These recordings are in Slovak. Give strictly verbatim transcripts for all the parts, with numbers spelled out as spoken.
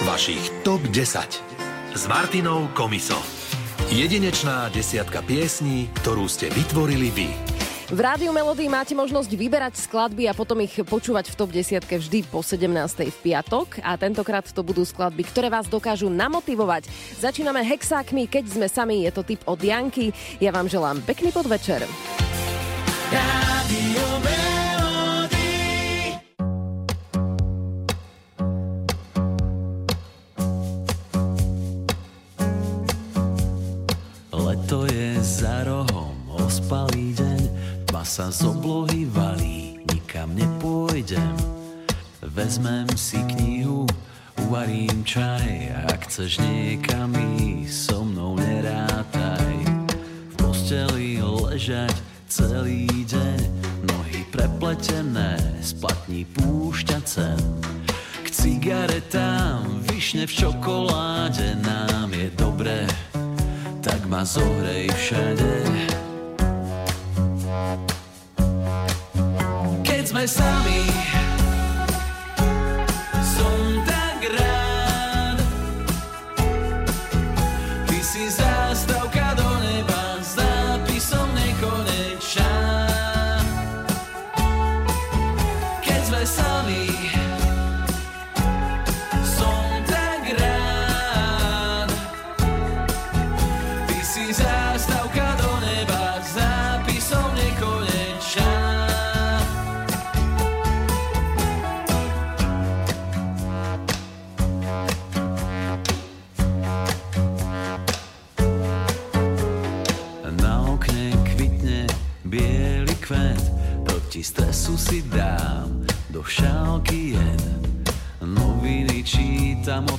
Vašich top desať s Martinou Komiso. Jedinečná desiatka piesní, ktorú ste vytvorili vy. V rádiu Melódie máte možnosť vyberať skladby a potom ich počúvať v top desať vždy po sedemnástej v piatok. A tentokrát to budú skladby, ktoré vás dokážu namotivovať. Začíname hexákmi, keď sme sami, je to tip od Janky. Ja vám želám pekný podvečer. Rádio Melódie. Leto je za rohom, ospalý deň. Tma sa z oblohy valí, nikam nepôjdem. Vezmem si knihu, uvarím čaj. Ak chceš niekam ísť, so mnou nerátaj. V posteli ležať celý deň, nohy prepletené, z platní púšťa cen. K cigaretám, višne v čokoláde, nám je dobre, tak ma zohrej všade. Keď sme sami, som tak rád. Ty si zástavka do neba s nápisom nekonečná. Keď sme sami, som tak rád. Ty si zástavka do neba s nápisom nekonečná. Proti stresu si dám do šálky jed. Noviny čítam od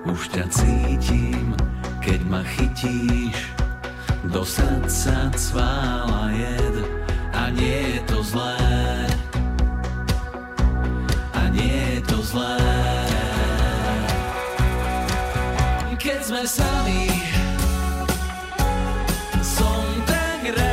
Už ťa cítim, keď ma chytíš, do srdca cvála jed. A nie je to zlé, a nie je to zlé. Keď sme sami, som tak rád.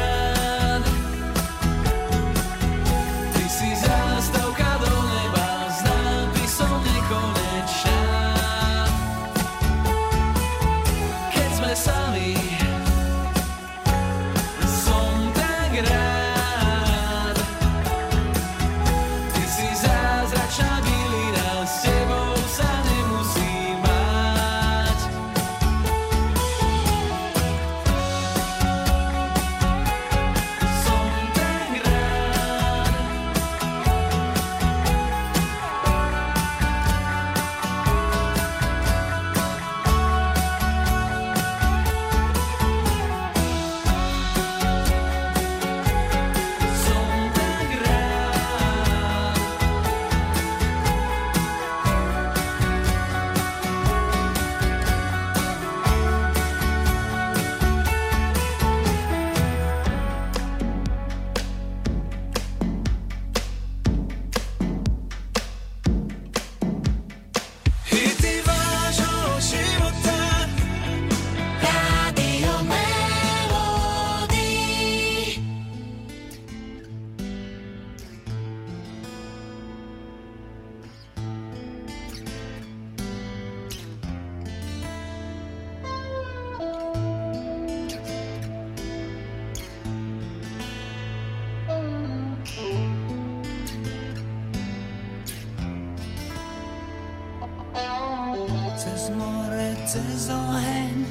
Cez more, cez oheň,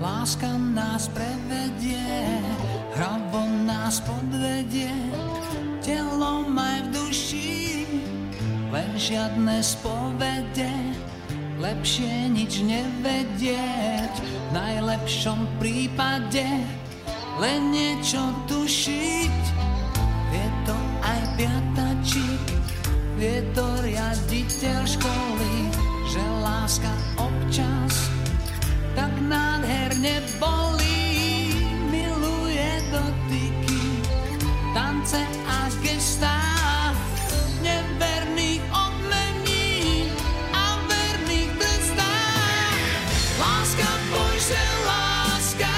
láska nás prevedie, hravo nás podvedie, telom aj v duši, len žiadne spovede, lepšie nič nevedieť, v najlepšom prípade, len niečo tušiť, vie to aj piatačik, vie to riaditeľ školy, že láska občas tak nádherne bolí. Miluje dotyky, tance a gestá, neverných odmení a verných trestá. Láska, Bože, láska,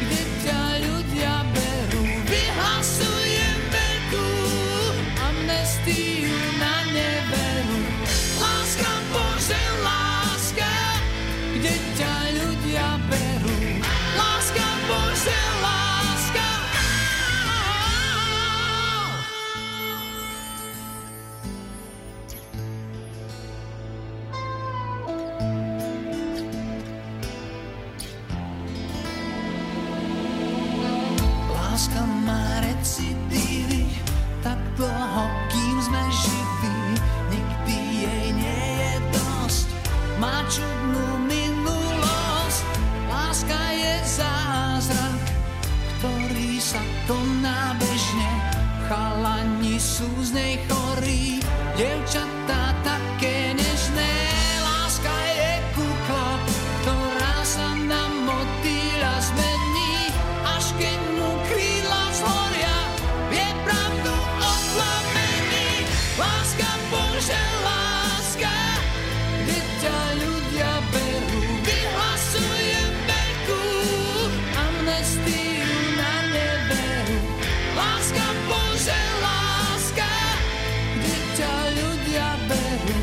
kde ťa ľudia berú, vyhlasujem veľkú amnestiu na neveru. Láska, Bože, láska, kde ťa ľudia berú, láska, Bože, láska. Láska má recidívy, tak dlho, kým sme živí, nikdy jej nie je dosť, má čudnú minulosť. Láska je zázrak, ktorý sa koná bežne, chalani sú z nej chorí, dievčatá také nežné. Láska je kukla, ktorá sa na motýľa zmení, až keď mu krídla zhoria, vie pravdu o plamení. Láska, Bože, láska, kde ťa ľudia berú, vyhlasujem veľkú amnestiu na neveru. Láska, Bože, láska, kde ťa ľudia berú,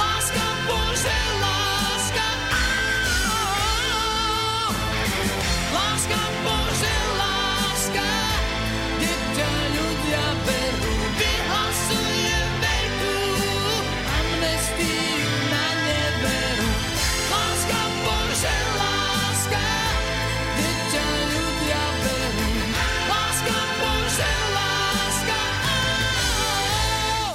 láska, Bože, láska. Áááá. Láska, Bože, láska, kde ťa ľudia berú, vyhlasujem veľkú amnestiu na neveru. Láska, Bože, láska, kde ťa ľudia berú, láska, Bože, láska. Áááá.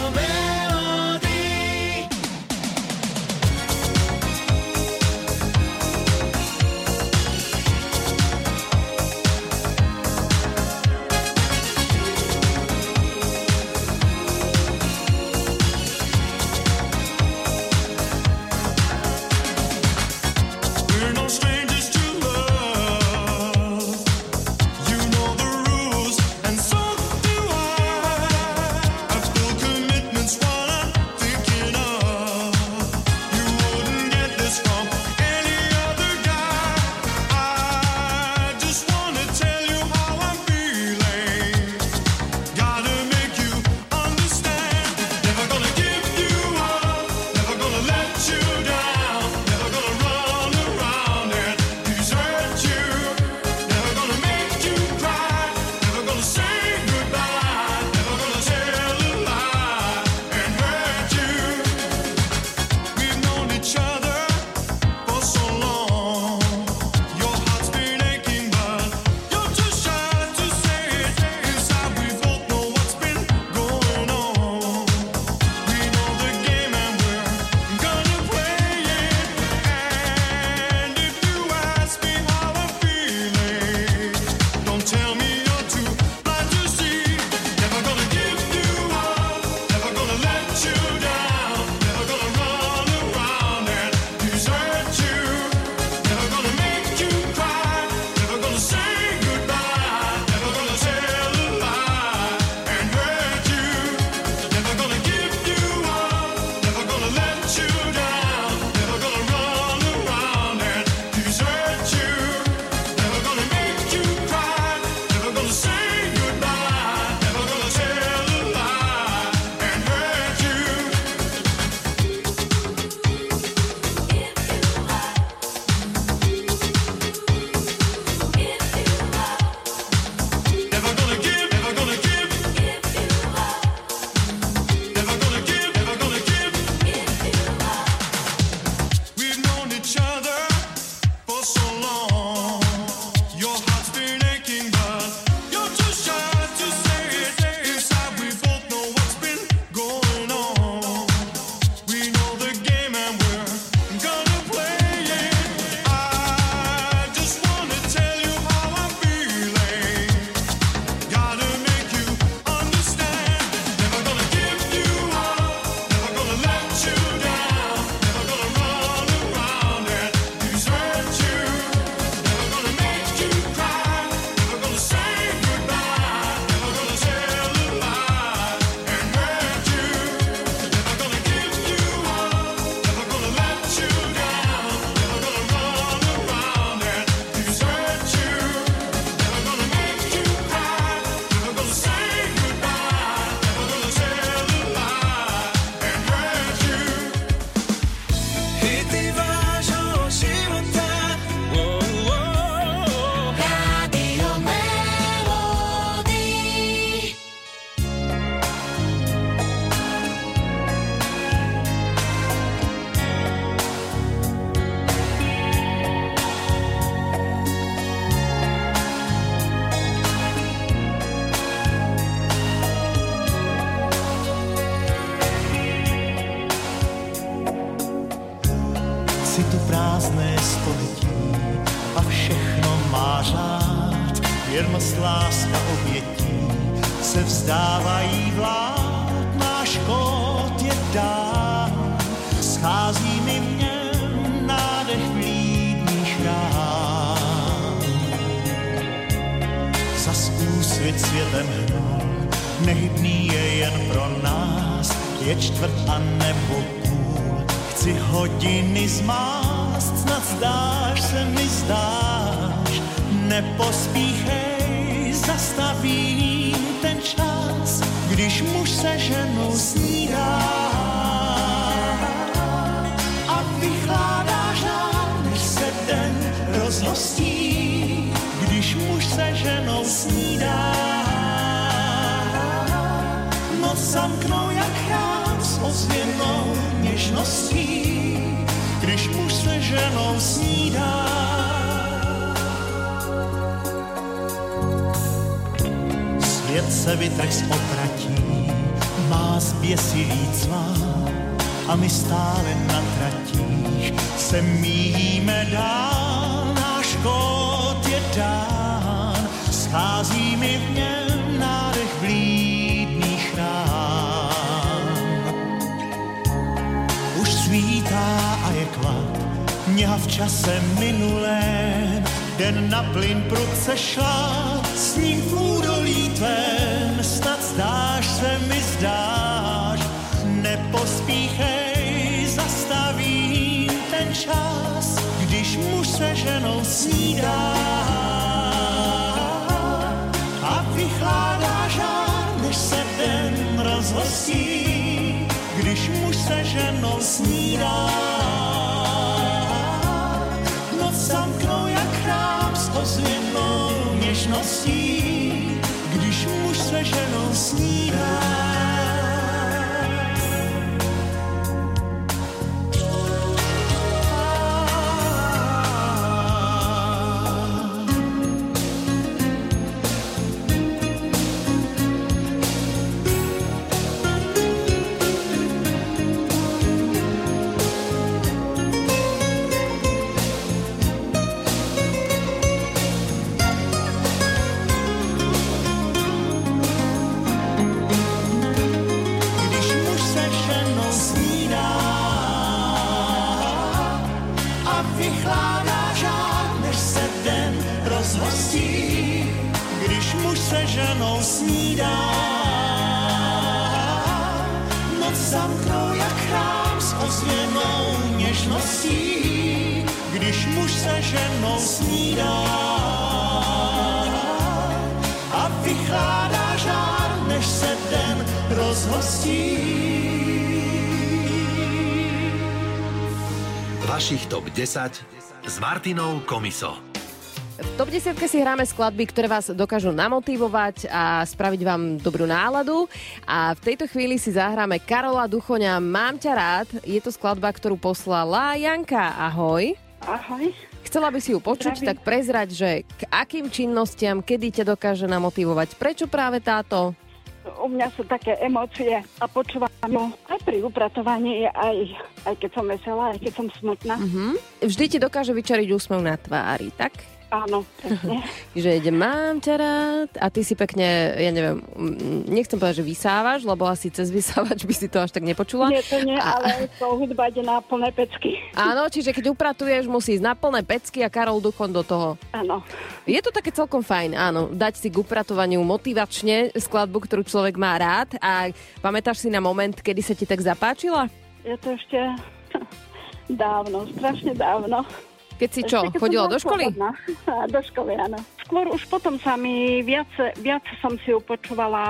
Melódie. si tu prázdné století a všechno má řád. Firma s láska obětí se vzdávají vlád. Náš kód je dán, schází mi v něm nádech vlídných rán. Zas úsvit světem hnul, nehybný je jen pro nás, je čtvrt a nebo si hodiny zmást, snad zdáš se mi zdáš, nepospíchej, zastavím ten čas, když muž se ženou snídá a vychládá žár, než se den rozhostí, když muž se ženou snídá, noc zamknou jak chrám s ozvěnou nežností, když muž se ženou snídá. Svět se vytrh z obratí, má zběsilý cvál a my stále na tratích se míjíme dál. Náš kód je dán, schází mi v něm nádech vlídných rán. Už svítá a je klad, mňa v čase minulém, den na plyn prudce šla, s ním v údolí tvém, snad zdáš se mi zdáš, nepospíchej, zastavím ten čas, když muž se ženou snídá a vychládá žár, než se den rozhostí, když muž se ženou snídá. Noc zamknou jak chrám s ozvěnou něžností, když muž se ženou snídá. top desať s Martinou Komiso. V top desať si hráme skladby, ktoré vás dokážu namotivovať a spraviť vám dobrú náladu. A v tejto chvíli si zahráme Karola Duchoňa Mám ťa rád. Je to skladba, ktorú poslala Janka. Ahoj. Ahoj. Chcela by si ju počuť, Pravý. Tak prezrať, že k akým činnostiam, kedy ťa dokáže namotivovať. Prečo práve táto? U mňa sú také emócie a počúvam ju aj pri upratovaní, aj, aj keď som veselá, aj keď som smutná. Uh-huh. Vždy ti dokáže vyčariť úsmev na tvári, tak? Áno, presne. Že idem, mám ťa rád a ty si pekne, ja neviem, nechcem povedať, že vysávaš, lebo asi cez vysávač by si to až tak nepočula. Nie, to nie, a... ale to hudba ide na plné pecky. Áno, čiže keď upratuješ, musí ísť na plné pecky a Karol Duchoň do toho. Áno. Je to také celkom fajn, áno, dať si k upratovaniu motivačne skladbu, ktorú človek má rád. A pamätáš si na moment, kedy sa ti tak zapáčila? Je to ešte dávno, strašne dávno. Keď si čo, Ešte, keď chodila do školy? Do školy, áno. Skôr už potom sa mi viac, viac som si ju počúvala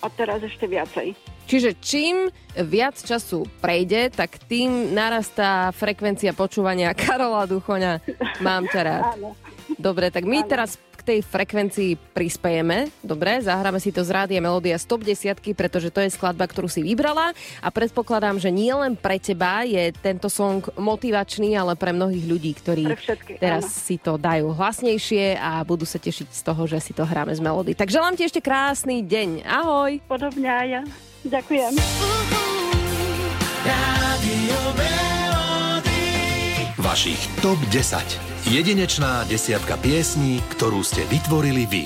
a teraz ešte viacej. Čiže čím viac času prejde, tak tým narastá frekvencia počúvania Karola Duchoňa Mám ťa rád. Áno. Dobre, tak my áno. Teraz tej frekvencii prispejeme. Dobre, zahráme si to z rádia Melódia z top desať, pretože to je skladba, ktorú si vybrala a predpokladám, že nie len pre teba je tento song motivačný, ale pre mnohých ľudí, ktorí všetky, teraz áno. si to dajú hlasnejšie a budú sa tešiť z toho, že si to hráme z Melódie. Tak želám ti ešte krásny deň. Ahoj. Podobne aj ja. Ďakujem. Uh-huh. vašich top desať. Jedinečná desiatka piesní, ktorú ste vytvorili vy.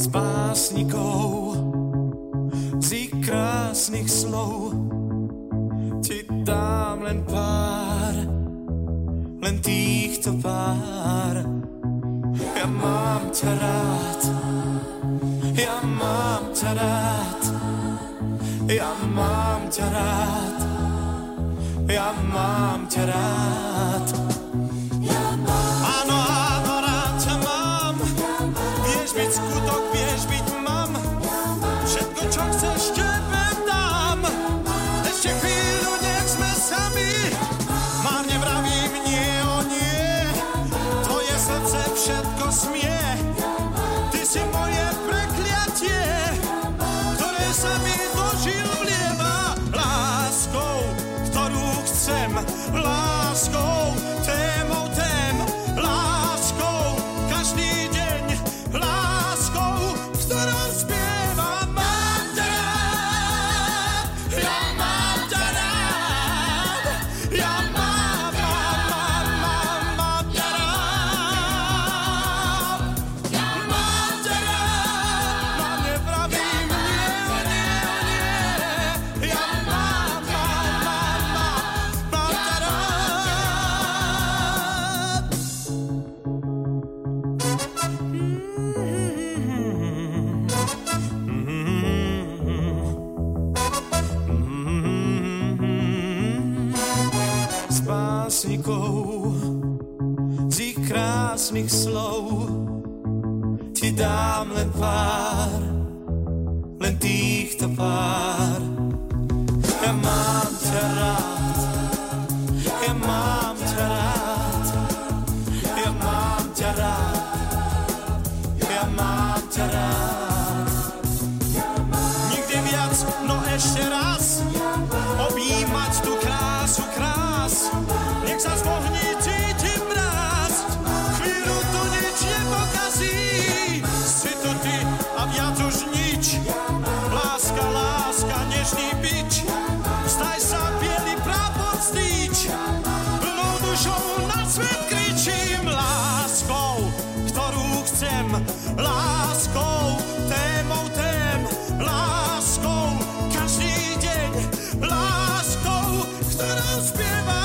S básnikou z ich krásnych slov ti dám len pár, len týchto pár. Ja mám ťa rád, ja mám ťa rád, ja mám ťa rád, ja mám ťa rád. Áno, áno, rád ťa mám, vieš byť skutok, vieš byť mám, všetko čo chceš tebe dám, ešte chvíľu nech sme sami. Všetko smie, ty si moje prekliatie, ktoré sa mi do žil vlieva láskou, ktorú chcem, láskou, témou tém, láskou, každý deň, láskou, v ktorom spievam. Mám ťa rád, ja mám ťa rád, ja mám, ja mám, mám, mám ťa rád. Z ich krásnych slov ti dám len pár, len týchto pár. Ja mám ťa rád, ja mám ťa rád, ja mám ťa rád, ja mám ťa rád. Nikdy viac, no ešte raz, objímať tú krásu krás. Nech sa zvohni, cítim raz, chvíľu tu nič nepokazí. Si tu ty a viac už nič, láska, láska, nežný bič. Staj sa bielý prapocnič, plnou dušou na svet kričím. Láskou, ktorú chcem, láskou, témou tém, láskou, každý deň, láskou, ktorou spievam.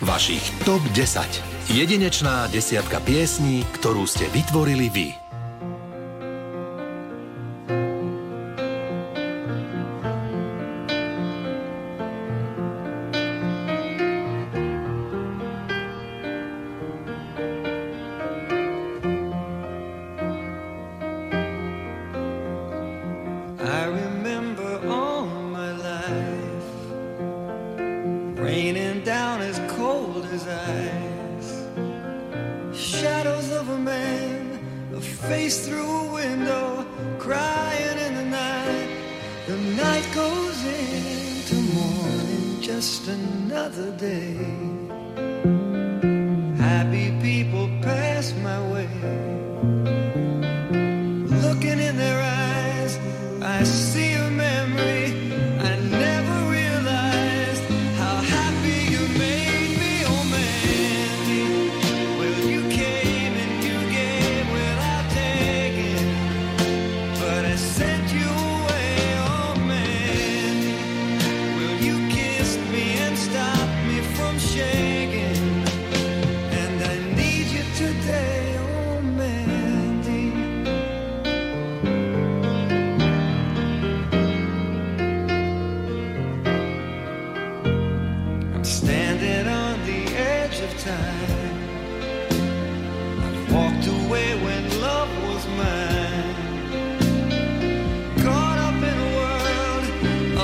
Vašich top desať. Jedinečná desiatka piesní, ktorú ste vytvorili vy. Just another day. of time. I walked away when love was mine. Caught up in a world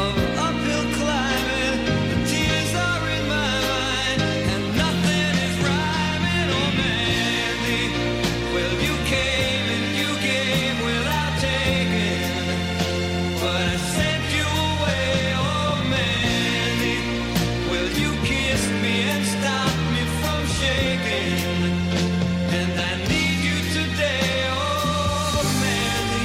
of uphill climbing. The tears are in my mind and nothing is rhyming. Oh, Mandy, well, you came and you gave without taking. But I sent you away. Oh, Mandy, well, you kissed me and stopped me from shaking. And I need you today. Oh, Mandy.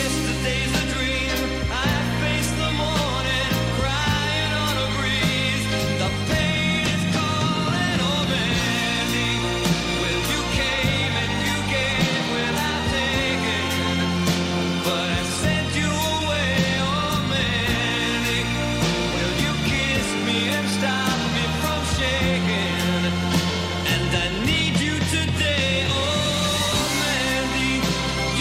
Yesterday's a dream. I faced the morning, crying on a breeze. The pain is calling, oh Mandy. Well, you came and you gave without taking, but I sent you away, oh Mandy. Well, you kissed me and stopped me from shaking, and I need you today, oh Mandy.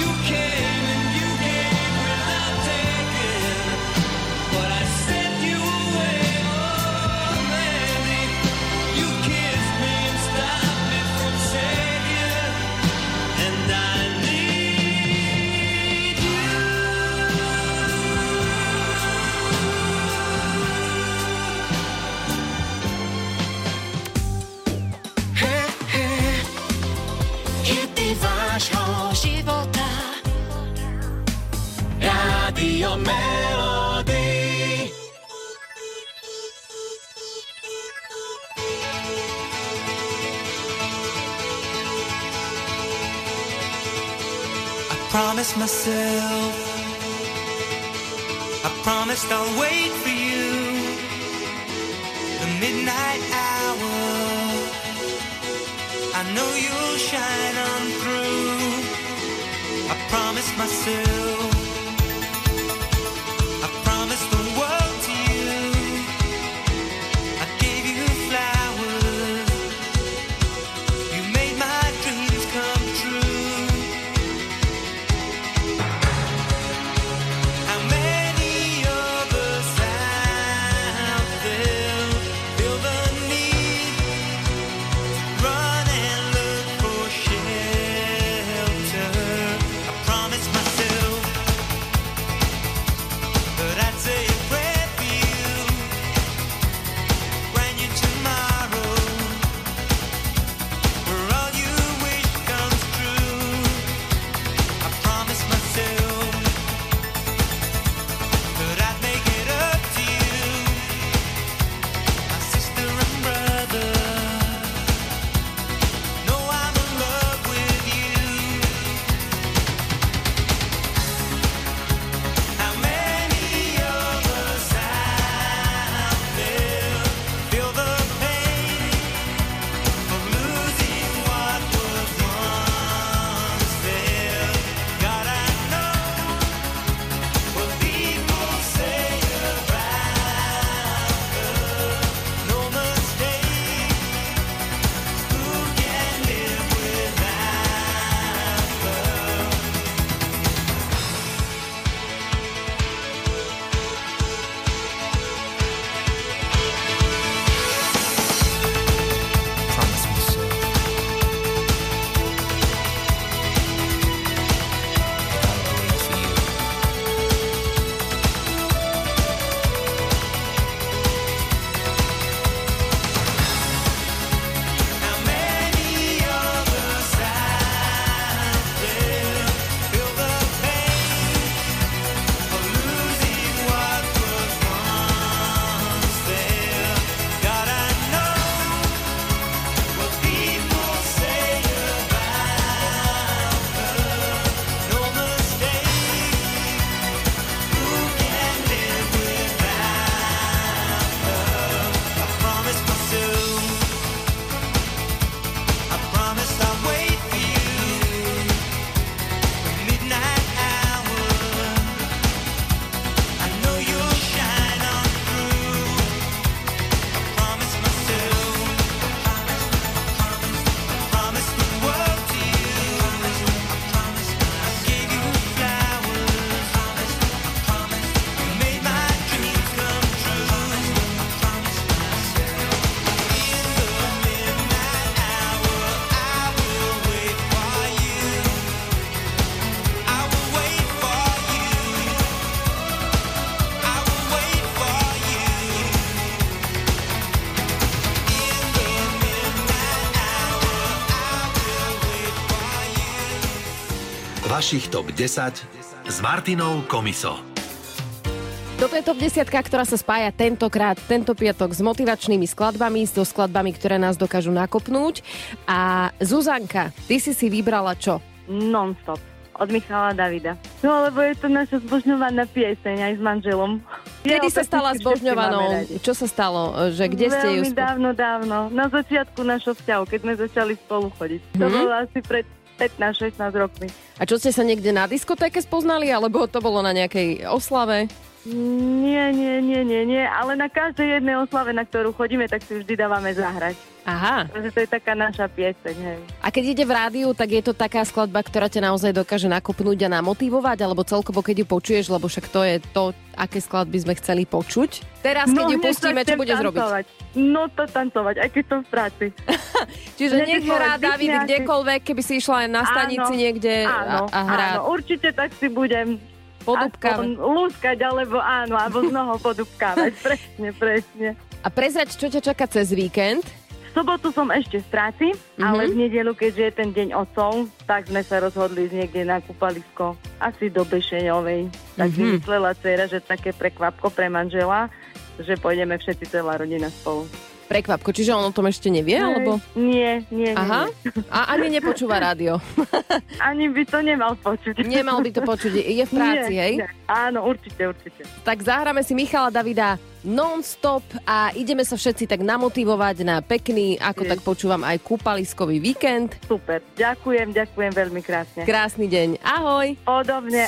You came and you gave without taking, but I sent you away, oh Mandy. You kissed me and stopped me from shaking, and I need you. He, he, hity vášho života. Rádio Melódie. I promised myself, I promised I'll wait for you. The midnight hour, I know you'll shine on through. I promised myself, I promised the world to you. I gave you flowers, you made my dreams come true. How many of us out there feel the need to run and look for shelter? I promised myself, Vašich top desať s Martinou Komiso. Toto je top desať, ktorá sa spája tentokrát, tento piatok s motivačnými skladbami, so skladbami, ktoré nás dokážu nakopnúť. A Zuzanka, ty si si vybrala čo? Non-stop od Michala Davida. No, lebo je to naša zbožňovaná pieseň aj s manželom. Kedy sa stala zbožňovanou? Čo sa stalo? Že kde Veľmi ste ju... Veľmi dávno, dávno. Na začiatku našho vzťahu, keď sme začali spolu chodiť. Mm-hmm. To bolo asi pred pätnásť šestnásť rokmi. A čo ste sa niekde na diskotéke spoznali? Alebo to bolo na nejakej oslave? Nie, nie, nie, nie, nie, ale na každej jednej oslave, na ktorú chodíme, tak si vždy dávame zahrať. Aha. Takže to je taká naša pieseň, hej. A keď ide v rádiu, tak je to taká skladba, ktorá ťa naozaj dokáže nakopnúť a namotivovať, alebo celkovo, keď ju počuješ, lebo však to je to, aké skladby sme chceli počuť. Teraz, keď no, ju pustíme, čo bude tancovať. Zrobiť? No to tancovať, aj keď som v práci. Čiže nech hrá David kdekoľvek, keby si išla aj na stanici áno, niekde áno, a, a hrá. Áno, určite tak si budem... Podupkávať. Lúskať, alebo áno, alebo z nohou podupkávať. Presne, presne. A prezrať, čo ťa čaká cez víkend? V sobotu som ešte v práci, mm-hmm. ale v nedeľu, keďže je ten deň otcov, tak sme sa rozhodli ísť niekde na kúpalisko. Asi do Bešeňovej. Tak mm-hmm. myslela dcera, že také prekvapko pre manžela, že pôjdeme všetci celá rodina spolu. Prekvapko, čiže on o tom ešte nevie, nie, alebo? Nie, nie, nie. Aha, a ani nepočúva rádio. Ani by to nemal počuť. Nemal by to počuť, je v práci, nie, hej? Nie. Áno, určite, určite. Tak zahráme si Michala Davida non-stop a ideme sa všetci tak namotivovať na pekný, ako je. Tak počúvam, aj kúpaliskový víkend. Super, ďakujem, ďakujem veľmi krásne. Krásny deň, ahoj. Podobne.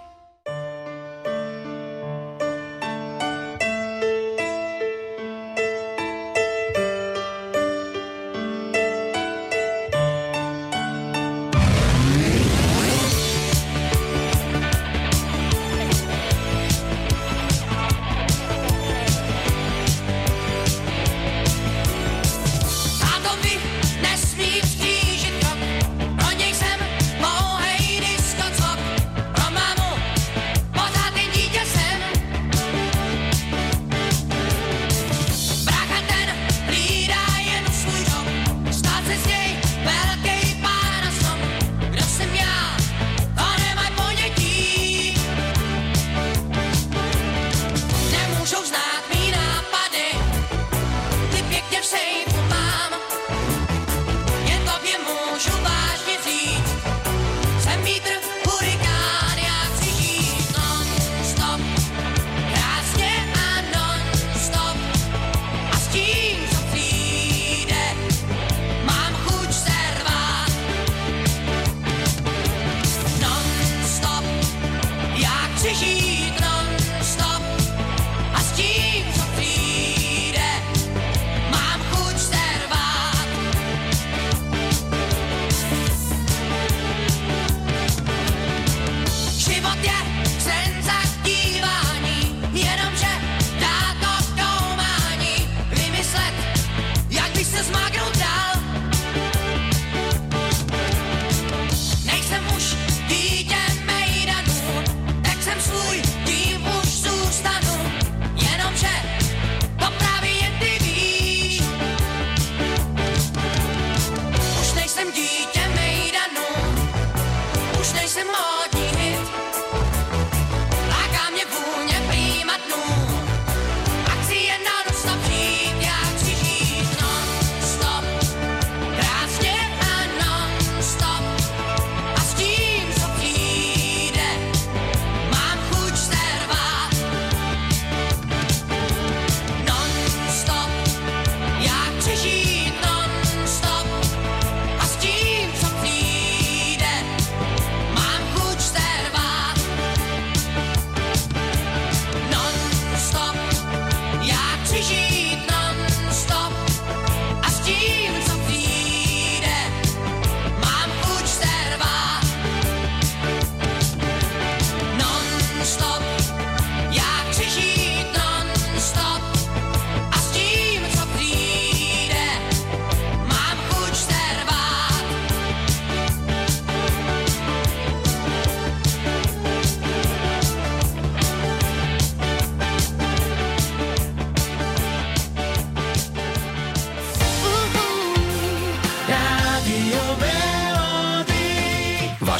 Svůj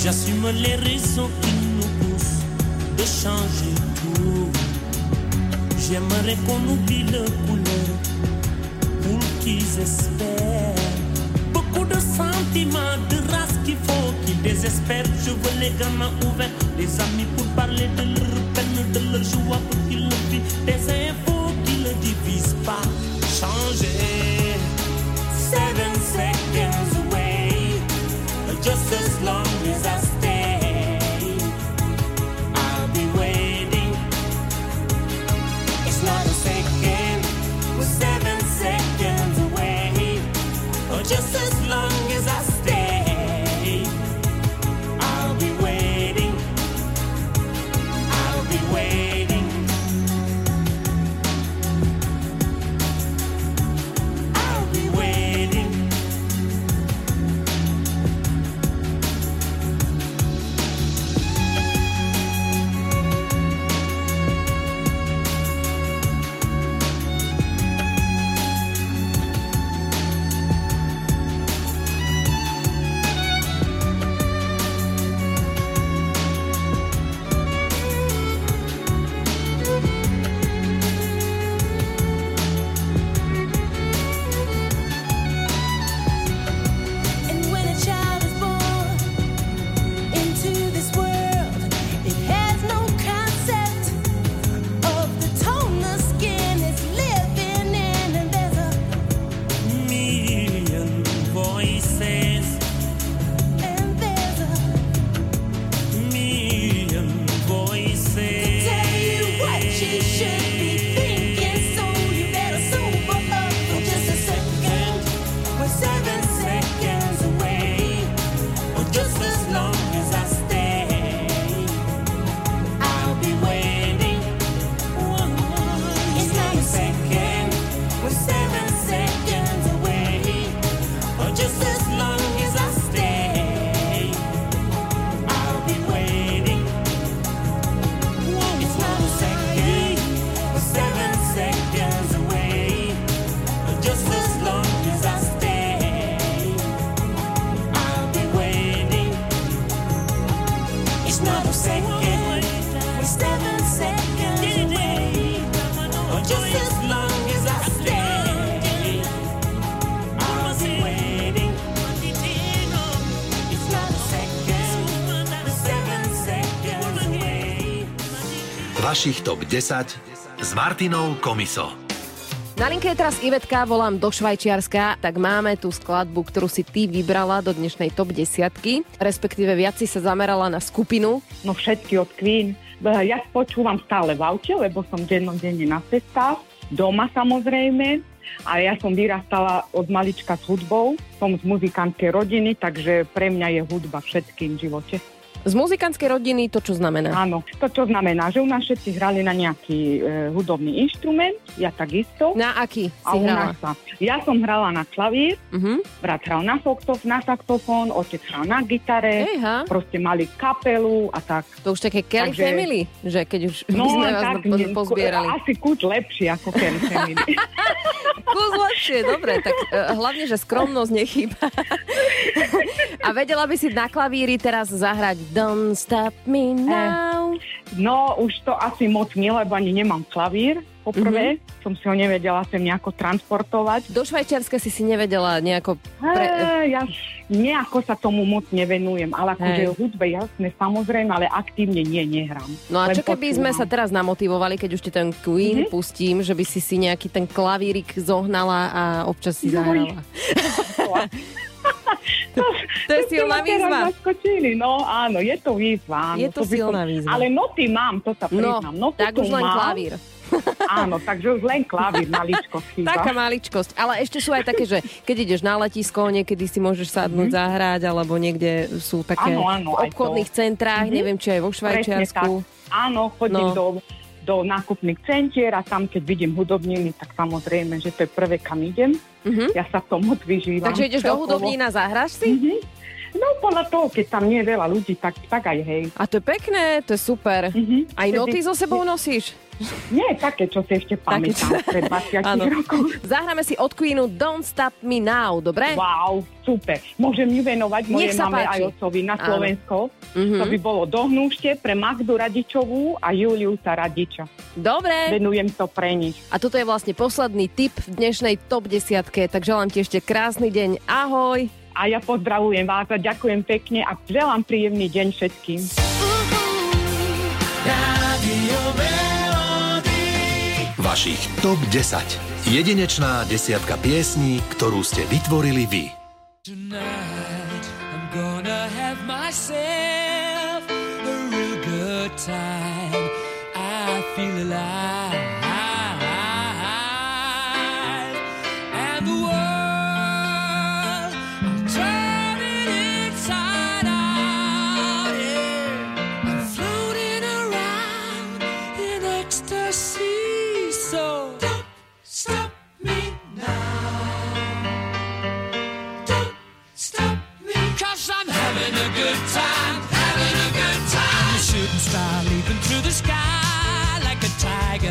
J'assume les raisons qui nous poussent de changer tout. J'aimerais qu'on oublie le couleur pour qu'ils espèrent. Beaucoup de sentiments, de race qu'il faut qu'ils désespèrent. Je veux les gamins ouverts, des amis pour parler de leur peine, de leur joie pour qu'ils le vivent. Des infos qui ne divisent pas, changer. Seven seconds away, just as long as I stay. Just as long as I stay, I'll be waiting, I'll be waiting, I'll be waiting. Vašich top desať s Martinou Komiso. Na linke je teraz Ivetka, volám Došvajčiarská, tak máme tú skladbu, ktorú si ty vybrala do dnešnej top desiatky, respektíve viac si sa zamerala na skupinu. No všetky od Queen. Ja počúvam stále v aute, lebo som dennodenne na cestách, doma samozrejme. A ja som vyrastala od malička s hudbou, som z muzikantskej rodiny, takže pre mňa je hudba všetkým v živote. Z muzikantskej rodiny to čo znamená? Áno, to čo znamená, že u nás všetci hrali na nejaký e, hudobný inštrument, ja takisto. Na aký si hrala? Ja som hrala na klavír, uh-huh. brat hral na, na saxofón, otec hral na gitare, Eha. proste mali kapelu a tak. To už také Kelly Takže... Family, že keď už no, sme vás tak, po, pozbierali. Asi kúč lepší ako Kelly Family. Kúč lepšie, dobre, tak e, hlavne, že skromnosť nechýba. A vedela by si na klavíri teraz zahrať Don't Stop Me Now? No, už to asi moc nie, lebo ani nemám klavír. Poprvé mm-hmm. som si ho nevedela sem nejako transportovať. Do Švajčiarska si si nevedela nejako... Pre... He, ja nejako sa tomu moc nevenujem, ale akože v hudbe jasne, samozrejme, ale aktívne nie, nehrám. No a Len čo keby počúvam. Sme sa teraz namotivovali, keď už ti ten Queen mm-hmm. pustím, že by si si nejaký ten klavírik zohnala a občas si zahrala? To, to je silná výzva. No áno, je to výzva. Áno, je to, to silná som, výzva. Ale noty mám, to sa priznám. No, tak už len mám. Klavír. Áno, takže už len klavír, maličkosť. Taká maličkosť, ale ešte sú aj také, že keď ideš na letisko, niekedy si môžeš sadnúť, mm-hmm. zahrať, alebo niekde sú také áno, áno, v obchodných centrách, mm-hmm. neviem, či aj vo Švajčiarsku. Áno, chodím no. do... do nákupných centier a tam, keď vidím hudobniny, tak samozrejme, že to je prvé, kam idem. Uh-huh. Ja sa v tom moc vyžívam. Takže ideš do hudobnín a zahráš si? Uh-huh. No podľa toho, keď tam nie je veľa ľudí, tak, tak aj hej. A to je pekné, to je super. Uh-huh. Aj noty so sebou nosíš? Nie, také, čo si ešte pamätám pred dvadsiatimi rokov. Zahráme si od Queenu Don't Stop Me Now, dobre? Wow, super. Môžem ju venovať mojej mame páči. Aj otcovi na Slovensko. Mm-hmm. To by bolo Dohnúšte pre Magdu Radičovú a Júliusa Radiča. Dobre. Venujem to pre nich. A toto je vlastne posledný tip v dnešnej top desiatke, tak želám ti ešte krásny deň. Ahoj. A ja pozdravujem vás a ďakujem pekne a želám príjemný deň všetkým. Vašich top desať. Jedinečná desiatka piesní, ktorú ste vytvorili vy. Tonight I'm gonna have myself a real good time. I feel alive. And the world I'm turning inside out. Yeah. I'm floating around in ecstasy. So don't stop me now. Don't stop me. 'Cause I'm having a good time. Having a good time. I'm a shooting star leaping through the sky like a tiger,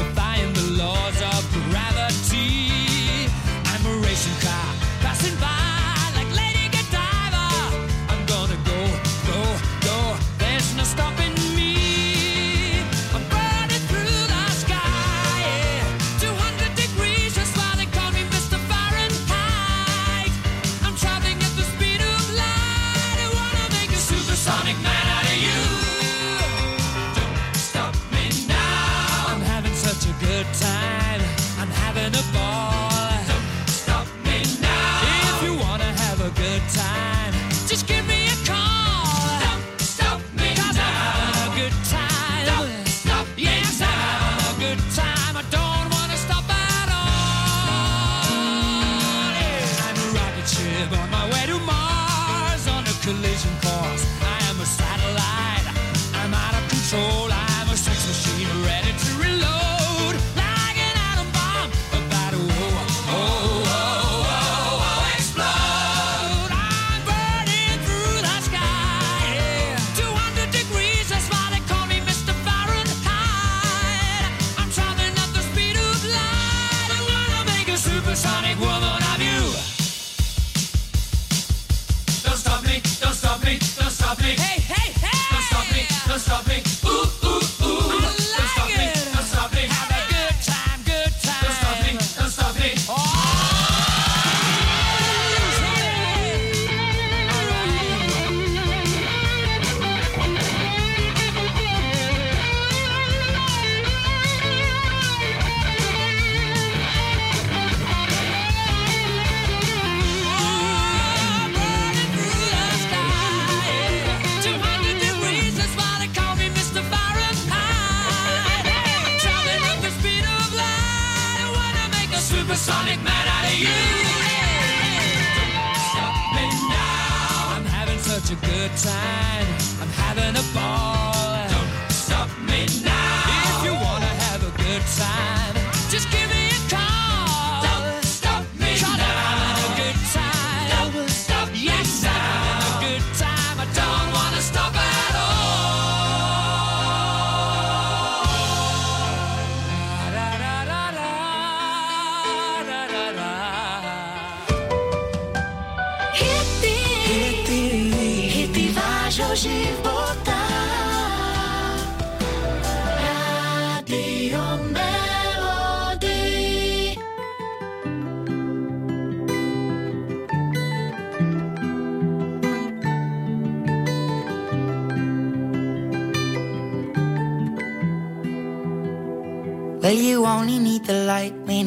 defying the laws of gravity. I'm a racing car passing by. supersonic man out of you. Don't stop me now. I'm having such a good time. I'm having a ball. Don't stop me now. If you want to have a good time, just give me a call. Don't stop me now. Try to have a good time. Don't stop me now. Yes, I'm having a good time. I don't want to stop at all. Života. Rádio Melódie. Well, you only need the light when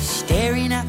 Staring at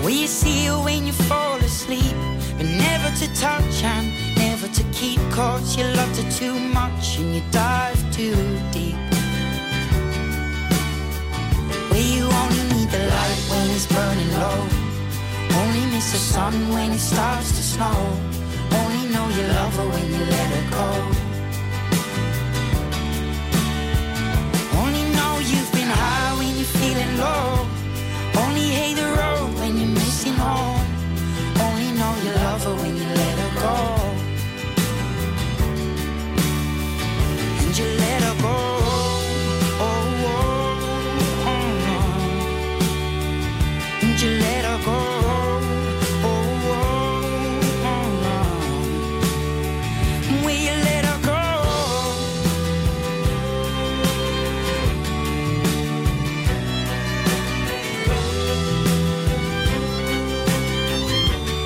Well, you see her when you fall asleep, but never to touch and never to keep. 'Cause you loved her too much and you dive too deep. Well, you only need the light when it's burning low. Only miss the sun when it starts to snow. Only know you love her when you let her go. Only know you've been high when you're feeling low. Only hate the road when you're missing home. Only know you love her when you let her go. And you let her go. Oh, oh, oh, oh. And you let her go. Oh, oh, oh, oh. Will you let her go? When it starts to snow, only know you love her when you let her go. Only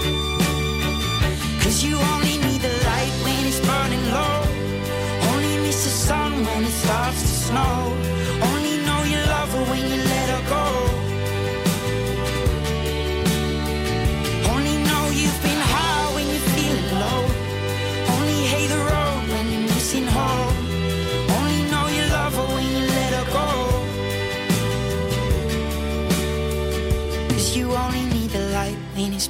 know you've been high when you're feeling low. Only hate the road when you're missing home. Only know you love her when you let her go. 'Cause you only need the light when it's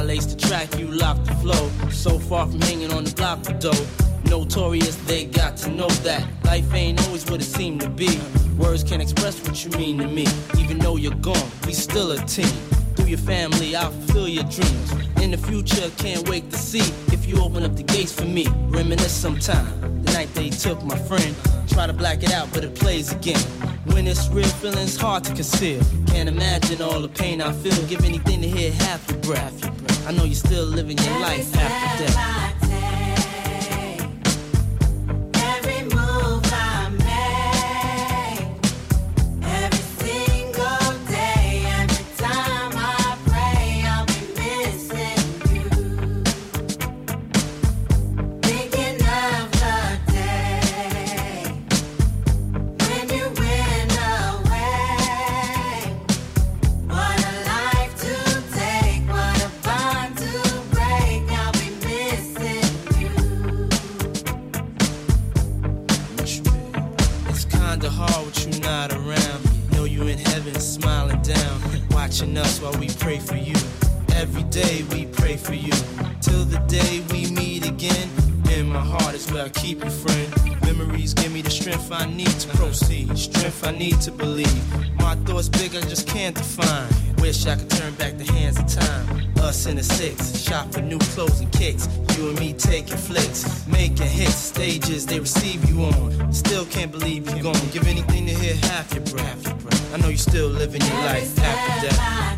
I violates the track, you lock the flow. So far from hanging on the block for dough. Notorious, they got to know that life ain't always what it seemed to be. Words can't express what you mean to me. Even though you're gone, we still a team. Through your family, I'll fulfill your dreams. In the future, can't wait to see if you open up the gates for me. Reminisce sometime, the night they took my friend. Try to black it out, but it plays again. When it's real, feeling's hard to conceal. Can't imagine all the pain I feel. Give anything to hear half your breath. I know you're still living your life after death. Us while we pray for you. Every day we pray for you. Till the day we meet again. In my heart is where I keep you, friend. Memories give me the strength I need to proceed. Strength I need to believe. My thoughts big, I just can't define. Wish I could turn back the hands of time. Us in the six, shop for new clothes and kicks. You and me taking flicks, making hits. Stages they receive you on. Still can't believe you're gone. Give anything to hear half your breath. I know you're still living your life after death.